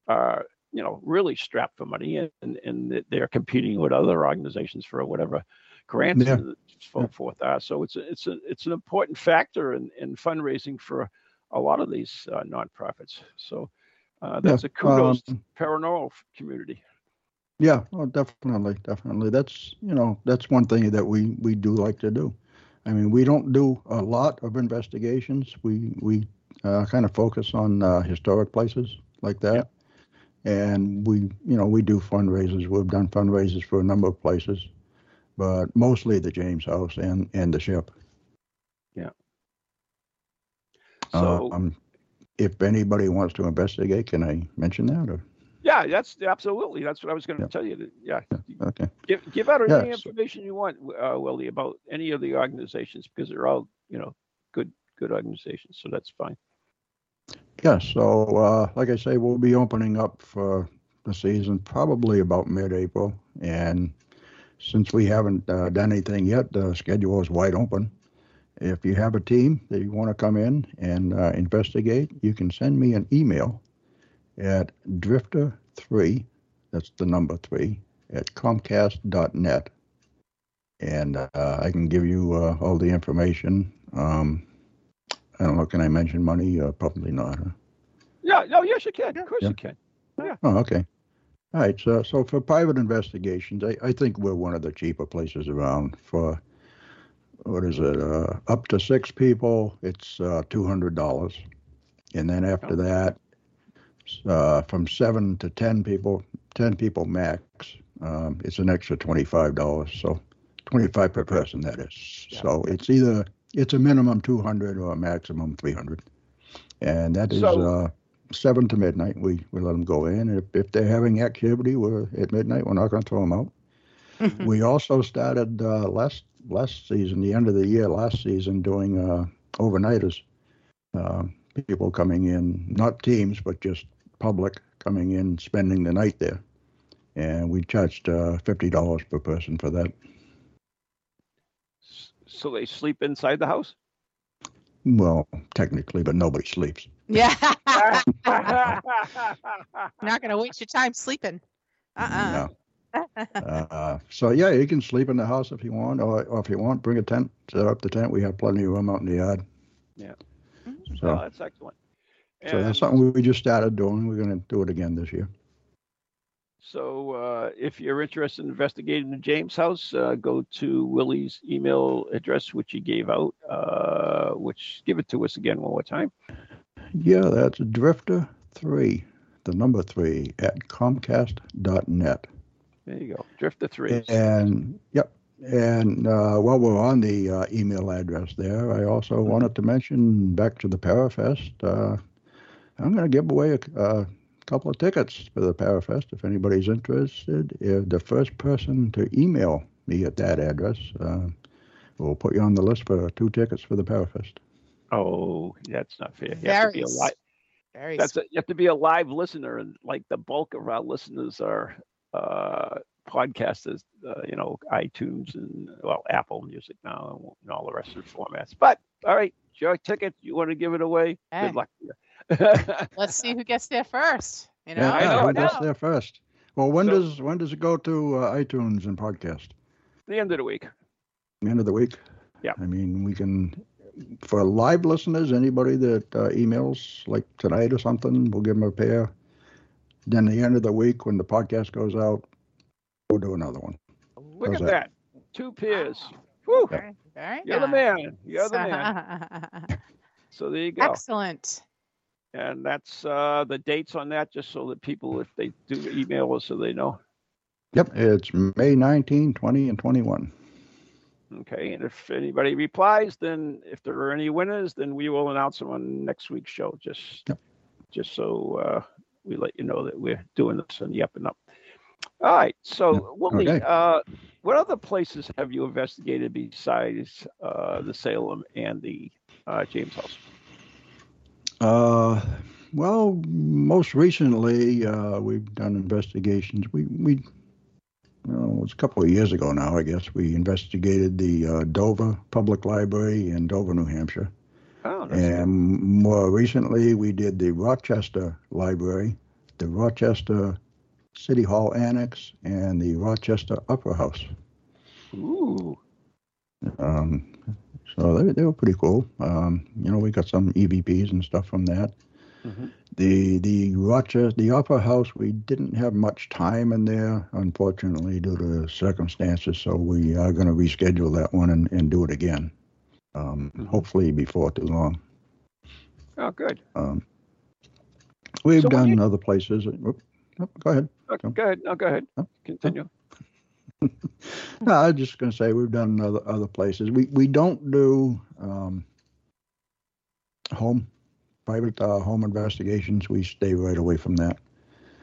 are, you know, really strapped for money, and, and, and they're competing with other organizations for whatever grants yeah. and so yeah. forth are. So it's, a, it's, a, it's an important factor in, in fundraising for a lot of these uh, nonprofits. So Uh, that's yeah, a kudos um, paranormal community. Yeah, oh, definitely, definitely. That's, you know, that's one thing that we, we do like to do. I mean, we don't do a lot of investigations. We we uh, kind of focus on uh, historic places like that. Yeah. And we, you know, we do fundraisers. We've done fundraisers for a number of places, but mostly the James House and, and the ship. Yeah. So... Um, if anybody wants to investigate, can I mention that? Or? Yeah, that's absolutely. That's what I was going to yeah. tell you. Yeah. yeah. Okay. Give give out yeah, any so. information you want, uh, Willie, about any of the organizations, because they're all, you know, good good organizations. So that's fine. Yeah. So, uh, like I say, we'll be opening up for the season probably about mid-April, and since we haven't uh, done anything yet, the schedule is wide open. If you have a team that you want to come in and uh, investigate, you can send me an email at drifter three, that's the number three, at comcast dot net. And uh, I can give you uh, all the information. Um, I don't know, can I mention money? Uh, probably not. Huh? Yeah, no, yes, you can. Of course yeah. you can. Yeah. Oh, okay. All right. So, so for private investigations, I, I think we're one of the cheaper places around. For what is it? Uh, up to six people, it's uh, two hundred dollars. And then after oh. that, uh, from seven to ten people, ten people max, um, it's an extra twenty-five dollars. So twenty-five per person, that is. Yeah. So it's either it's a minimum two hundred or a maximum three hundred, and that is so, uh, seven to midnight. We we let them go in. If if they're having activity, we're at midnight. We're not going to throw them out. We also started uh, last last season, the end of the year last season, doing uh, overnighters. Uh, people coming in, not teams, but just public coming in, spending the night there, and we charged uh, fifty dollars per person for that. So they sleep inside the house? Well, technically, but nobody sleeps. Yeah. Not going to waste your time sleeping. Uh-uh. No. uh, so, yeah, you can sleep in the house if you want, or, or if you want, bring a tent, set up the tent. We have plenty of room out in the yard. Yeah. So oh, that's excellent. And so that's something we just started doing. We're going to do it again this year. So uh, if you're interested in investigating the James House, uh, go to Willie's email address, which he gave out, uh, which give it to us again one more time. Yeah, that's Drifter three, the number three, at comcast dot net. There you go, Drifter three. And, yep, and uh, while we're on the uh, email address there, I also mm-hmm. wanted to mention, back to the Parafest, uh, I'm going to give away a... Uh, couple of tickets for the Parafest if anybody's interested. If the first person to email me at that address, uh, we'll put you on the list for two tickets for the Parafest. Oh, that's not fair. You have, to be a li- that's a, you have to be a live listener, and like the bulk of our listeners are uh, podcasters, uh, you know, iTunes and, well, Apple Music now and, and all the rest of the formats. But, all right, it's your ticket. You want to give it away? Hey. Good luck to you. Let's see who gets there first. You know, yeah, I know who gets there first. Well, when so, does when does it go to uh, iTunes and podcast? The end of the week. The end of the week. Yeah. I mean, we can, for live listeners, anybody that uh, emails like tonight or something, we'll give them a pair. Then the end of the week, when the podcast goes out, we'll do another one. Look How's at that? that, two pairs. Wow. Woo! Very, very You're nice. the man. You're the man. So there you go. Excellent. And that's uh, the dates on that, just so that people, if they do email us, so they know. Yep, it's May nineteenth, twenty, and twenty-one. Okay, and if anybody replies, then if there are any winners, then we will announce them on next week's show, just yep. just so uh, we let you know that we're doing this on the up and up. All right, so, yep. Willie, okay. uh, what other places have you investigated besides uh, the Salem and the uh, James House? Uh, well, most recently, uh, we've done investigations. We, we, well, it was a couple of years ago now, I guess. We investigated the uh, Dover Public Library in Dover, New Hampshire. Oh, that's and good. More recently, we did the Rochester Library, the Rochester City Hall Annex, and the Rochester Upper House. Ooh. Um. So they, they were pretty cool. Um, you know, we got some E V Ps and stuff from that. Mm-hmm. The the Rochester, the Opera House, we didn't have much time in there, unfortunately, due to circumstances. So we are going to reschedule that one and, and do it again, um, mm-hmm. hopefully before too long. Oh, good. Um, we've so done you... other places. Whoop, oh, go ahead. Okay, go ahead. No, go ahead. Oh, Continue. Oh. No, I was just going to say we've done other other places. We we don't do um, home, private uh, home investigations. We stay right away from that.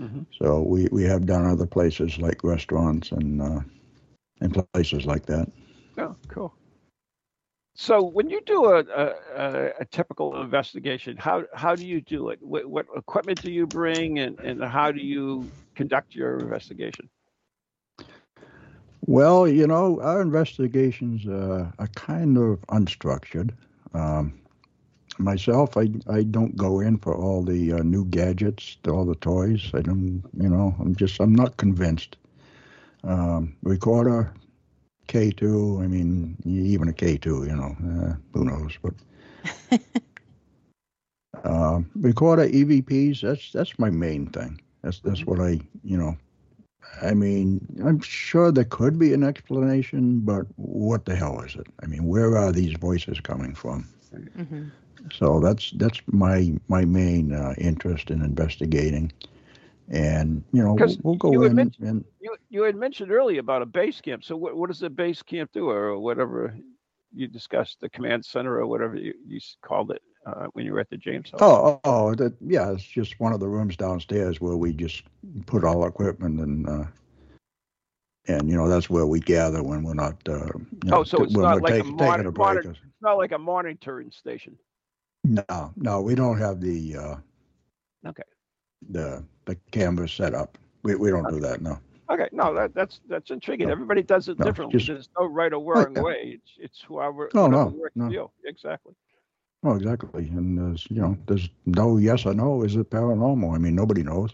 Mm-hmm. So we, we have done other places like restaurants and uh, and places like that. Oh, cool. So when you do a a, a typical investigation, how, how do you do it? What, what equipment do you bring, and, and how do you conduct your investigation? Well, you know, our investigations uh, are kind of unstructured. Um, myself, I, I don't go in for all the uh, new gadgets, all the toys. I don't, you know, I'm just, I'm not convinced. Um, recorder, K two, I mean, even a K two, you know, uh, who knows, but... Uh, recorder, E V Ps, that's that's my main thing. That's that's what I, you know, I mean, I'm sure there could be an explanation, but what the hell is it? I mean, where are these voices coming from? Mm-hmm. So that's that's my my main uh, interest in investigating. And, you know, we'll, we'll go you in. Mentioned, and, you, you had mentioned earlier about a base camp. So what, what does a base camp do, or whatever you discussed, the command center or whatever you, you called it? Uh, when you were at the James House. Oh, oh, that, yeah, it's just one of the rooms downstairs where we just put all our equipment and, uh, and you know, that's where we gather when we're not, uh, you know, oh, so it's not like take, a modern, a modern, it's not like a monitoring station. No, no, we don't have the, uh, okay, the the canvas set up. We we don't okay. do that, no. Okay, no, that, that's that's intriguing. No. Everybody does it no, differently. Just, There's no right or wrong yeah. way. It's it's whoever oh, no, works no. deal. Exactly. Well, exactly, and there's, you know, there's no yes or no. Is it paranormal? I mean, nobody knows.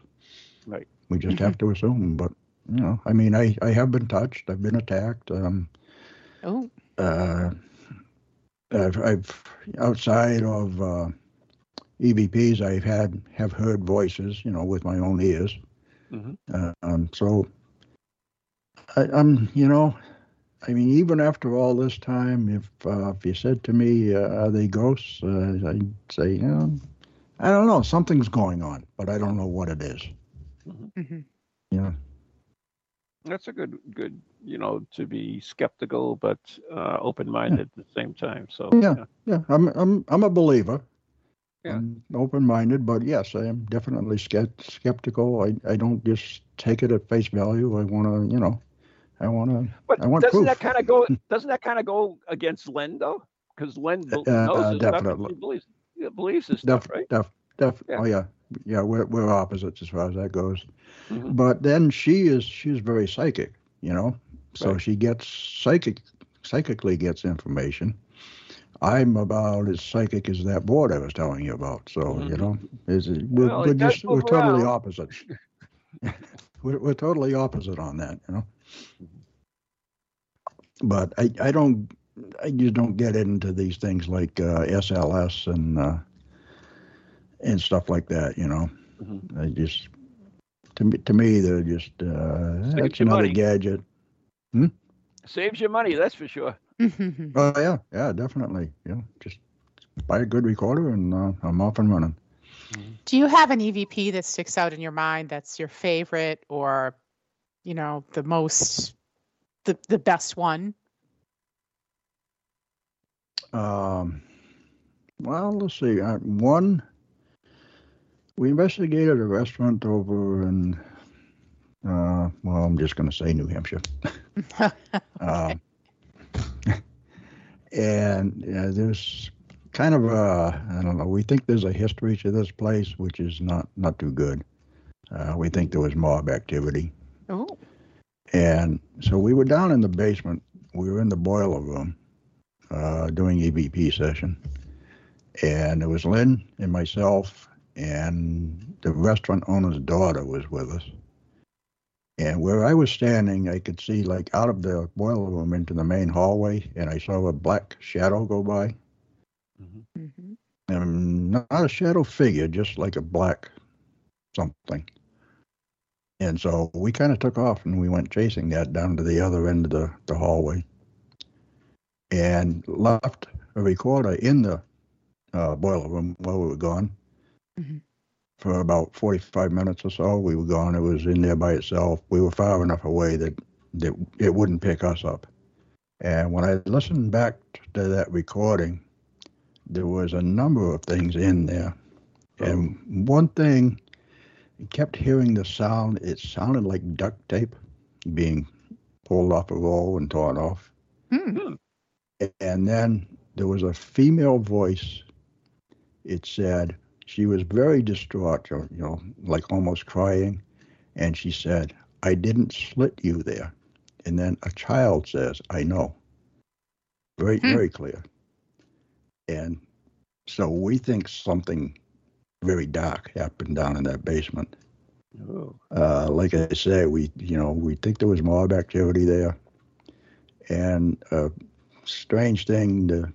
Right. We just have to assume. But you know, I mean, I, I have been touched. I've been attacked. Um, oh. Uh, I've, I've outside of uh, E V Ps, I've had have heard voices, you know, with my own ears. Mm-hmm. Uh, um, so I, I'm, you know. I mean, even after all this time, if uh, if you said to me, uh, are they ghosts? Uh, I'd say, you know, I don't know. Something's going on, but I don't know what it is. Mm-hmm. Yeah. That's a good, good, you know, to be skeptical, but uh, open-minded yeah. at the same time. So Yeah, yeah. yeah. I'm, I'm, I'm a believer. Yeah. I'm open-minded, but yes, I am definitely skept- skeptical. I, I don't just take it at face value. I want to, you know. I want to. But I want doesn't proof. that kind of go? Doesn't that kind of go against Len though? Because Len knows uh, his stuff. He believes, he believes his def, stuff, right? Def, def, yeah. Oh yeah, yeah. We're we're opposites as far as that goes. Mm-hmm. But then she is she's very psychic, you know. So right. she gets psychic, psychically gets information. I'm about as psychic as that board I was telling you about. So mm-hmm. you know, is it, we're, well, we're just we're totally opposite. we're we're totally opposite on that, you know. But I, I don't I just don't get into these things like uh, S L S and uh, and stuff like that, you know. Mm-hmm. I just to me to me they're just uh, that's another money. gadget. Hmm? Saves your money, that's for sure. Oh well, yeah, yeah, definitely. You know, just buy a good recorder and uh, I'm off and running. Do you have an E V P that sticks out in your mind? That's your favorite, or you know, the most. The, the best one? Um, well, let's see. Uh, one, we investigated a restaurant over in, uh, well, I'm just going to say New Hampshire. okay. um, and uh, there's kind of a, I don't know, we think there's a history to this place, which is not, not too good. Uh, we think there was mob activity. Oh. And so we were down in the basement. We were in the boiler room uh, doing E V P session. And it was Lynn and myself and the restaurant owner's daughter was with us. And where I was standing, I could see like out of the boiler room into the main hallway. And I saw a black shadow go by. Mm-hmm. And not a shadow figure, just like a black something. And so we kind of took off and we went chasing that down to the other end of the, the hallway and left a recorder in the uh, boiler room while we were gone. Mm-hmm. For about forty-five minutes or so, we were gone. It was in there by itself. We were far enough away that, that it wouldn't pick us up. And when I listened back to that recording, there was a number of things in there. Oh. And one thing... I kept hearing the sound. It sounded like duct tape being pulled off a roll and torn off. Mm-hmm. And then there was a female voice. It said, she was very distraught, you know, like almost crying. And she said, I didn't slit you there. and then a child says, I know. Very, hmm. very clear. And so we think something very dark happened down in that basement. Oh. Uh, like I say, we, you know, we think there was mob activity there. And a strange thing, the,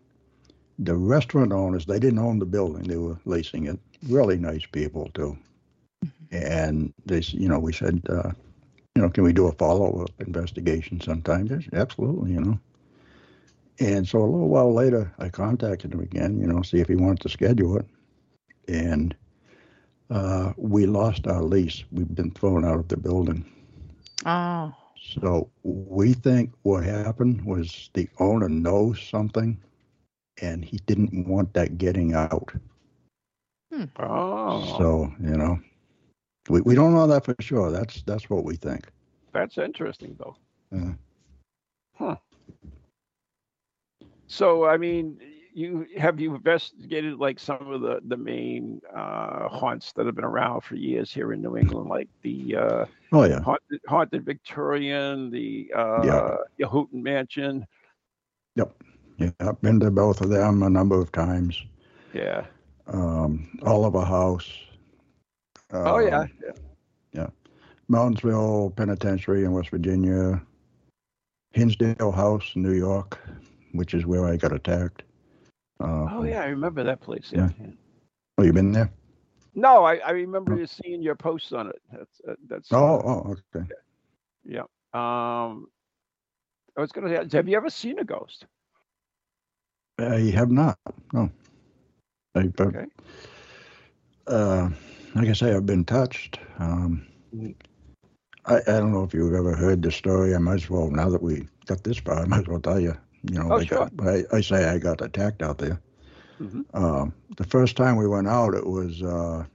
the restaurant owners, they didn't own the building. They were leasing it. Really nice people, too. And they, you know, we said, uh, you know, can we do a follow-up investigation sometime? Yes, absolutely, you know. And so a little while later, I contacted him again, you know, see if he wanted to schedule it. And uh, we lost our lease. We've been thrown out of the building. Oh. So we think what happened was the owner knows something, and he didn't want that getting out. Hmm. Oh. So, you know. We we don't know that for sure. That's that's what we think. That's interesting, though. Yeah. Huh. So, I mean, you have you investigated like some of the the main uh, haunts that have been around for years here in New England, like the uh, oh yeah haunted, haunted Victorian, the uh, yeah. Hooten Mansion. Yep. Yeah, I've been to both of them a number of times. Yeah. Um, Oliver House. Um, oh, yeah. yeah. Yeah. Moundsville Penitentiary in West Virginia. Hinsdale House in New York, which is where I got attacked. Uh, oh, yeah. I remember that place. Yeah. yeah. Oh, you been there? No, I, I remember oh. seeing your posts on it. That's uh, that's. Oh, uh, oh okay. Yeah. yeah. Um, I was going to ask, have you ever seen a ghost? I have not. No. I, but, okay. Uh, Like I say, I've been touched. Um, I, I don't know if you've ever heard the story. I might as well, now that we got this far, I might as well tell you. You know, oh, I, sure. got, I, I say I got attacked out there. Mm-hmm. Um, the first time we went out, it was, uh,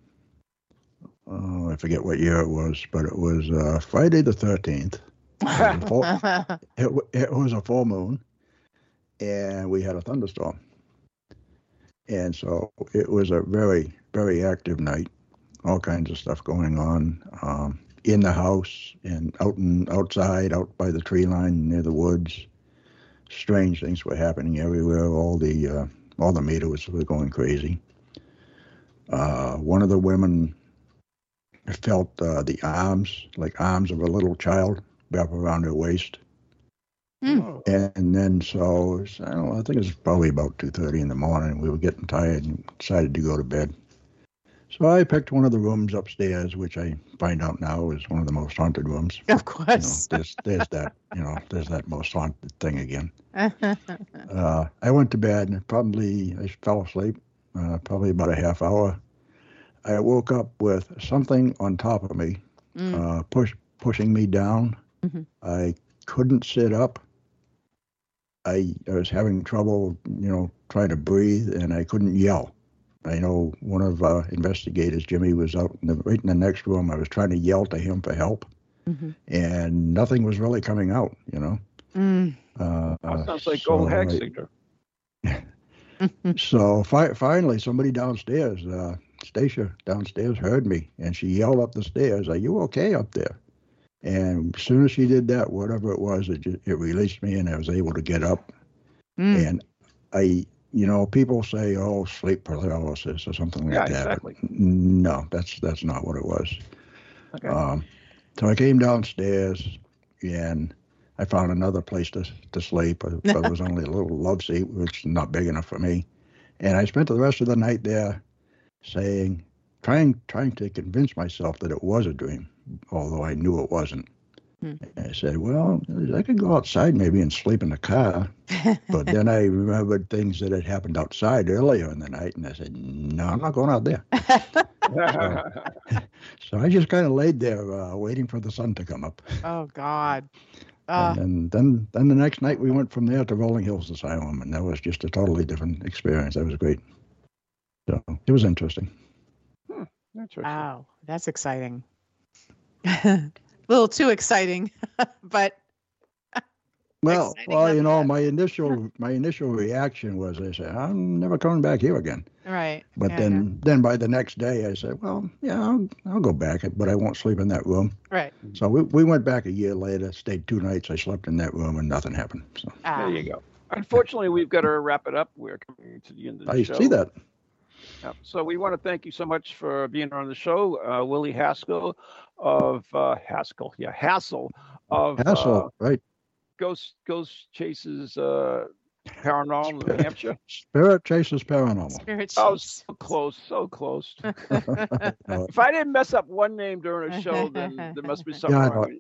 oh, I forget what year it was, but it was uh, Friday the thirteenth. It was, full, it, it was a full moon, and we had a thunderstorm. And so it was a very, very active night. All kinds of stuff going on um, in the house and out and outside, out by the tree line near the woods. Strange things were happening everywhere. All the uh, all the meters were going crazy. Uh, one of the women felt uh, the arms, like arms of a little child, wrap around her waist. Mm. And, and then so I don't know, I think it was probably about two thirty in the morning. We were getting tired and decided to go to bed. So I picked one of the rooms upstairs, which I find out now is one of the most haunted rooms. Of course. You know, there's, there's that, you know, there's that most haunted thing again. uh, I went to bed and probably, I fell asleep, uh, probably about a half hour. I woke up with something on top of me, mm. uh, push, pushing me down. Mm-hmm. I couldn't sit up. I, I was having trouble, you know, trying to breathe, and I couldn't yell. I know one of our investigators, Jimmy, was out in the, right in the next room. I was trying to yell to him for help, mm-hmm. and nothing was really coming out, you know. Mm. Uh, that sounds like so old hag signal. So fi- finally, somebody downstairs, uh, Stacia downstairs, heard me, and she yelled up the stairs, "Are you okay up there?" And as soon as she did that, whatever it was, it, just, it released me, and I was able to get up. Mm. And I... You know, people say, oh, sleep paralysis or something like yeah, that. Exactly. No, that's that's not what it was. Okay. Um, so I came downstairs, and I found another place to to sleep. But it was only a little love seat, which is not big enough for me. And I spent the rest of the night there saying, trying trying to convince myself that it was a dream, although I knew it wasn't. I said, well, I could go outside maybe and sleep in the car. But then I remembered things that had happened outside earlier in the night. And I said, no, I'm not going out there. so, so I just kind of laid there uh, waiting for the sun to come up. Oh, God. Uh, and then, then the next night we went from there to Rolling Hills Asylum. And that was just a totally different experience. That was great. So it was interesting. Hmm, interesting. Wow, that's exciting. A little too exciting, but Well, well, you know, that. my initial my initial reaction was I said, I'm never coming back here again. Right. But yeah, then, yeah. then by the next day, I said, well, yeah, I'll, I'll go back, but I won't sleep in that room. Right. So we, we went back a year later, stayed two nights. I slept in that room and nothing happened. So. Ah. There you go. Unfortunately, we've got to wrap it up. We're coming to the end of the I show. I see that. Yeah. So we want to thank you so much for being on the show, uh, Willie Hassel of uh, Haskell, yeah, Hassel of Hassel, uh, right? Ghost Ghost Chasers uh, Paranormal, Spirit, New Hampshire. Spirit Chasers Paranormal. Spirit Chasers. Oh, so close, so close. If I didn't mess up one name during a show, then there must be something yeah, wrong.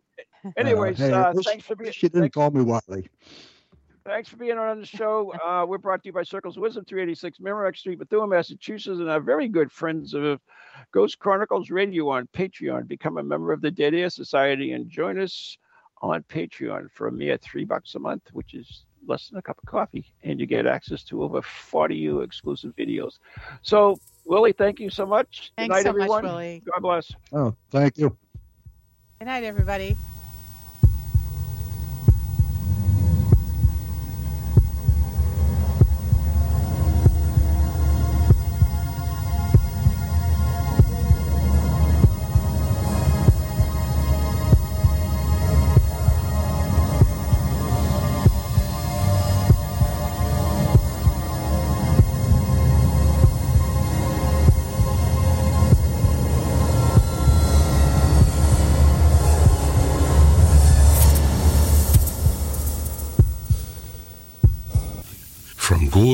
Anyways, uh, hey, uh, thanks for being. She didn't thanks. call me Wiley. Thanks for being on the show. Uh, we're brought to you by Circles of Wisdom, three eighty-six Merrimack Street, Methuen, Massachusetts, and our very good friends of Ghost Chronicles Radio on Patreon. Become a member of the Dead Air Society and join us on Patreon for a mere three bucks a month, which is less than a cup of coffee, and you get access to over forty exclusive videos. So, Willie, thank you so much. Thanks Good night, so everyone. Much, Willie. God bless. Oh, thank you. Good night, everybody.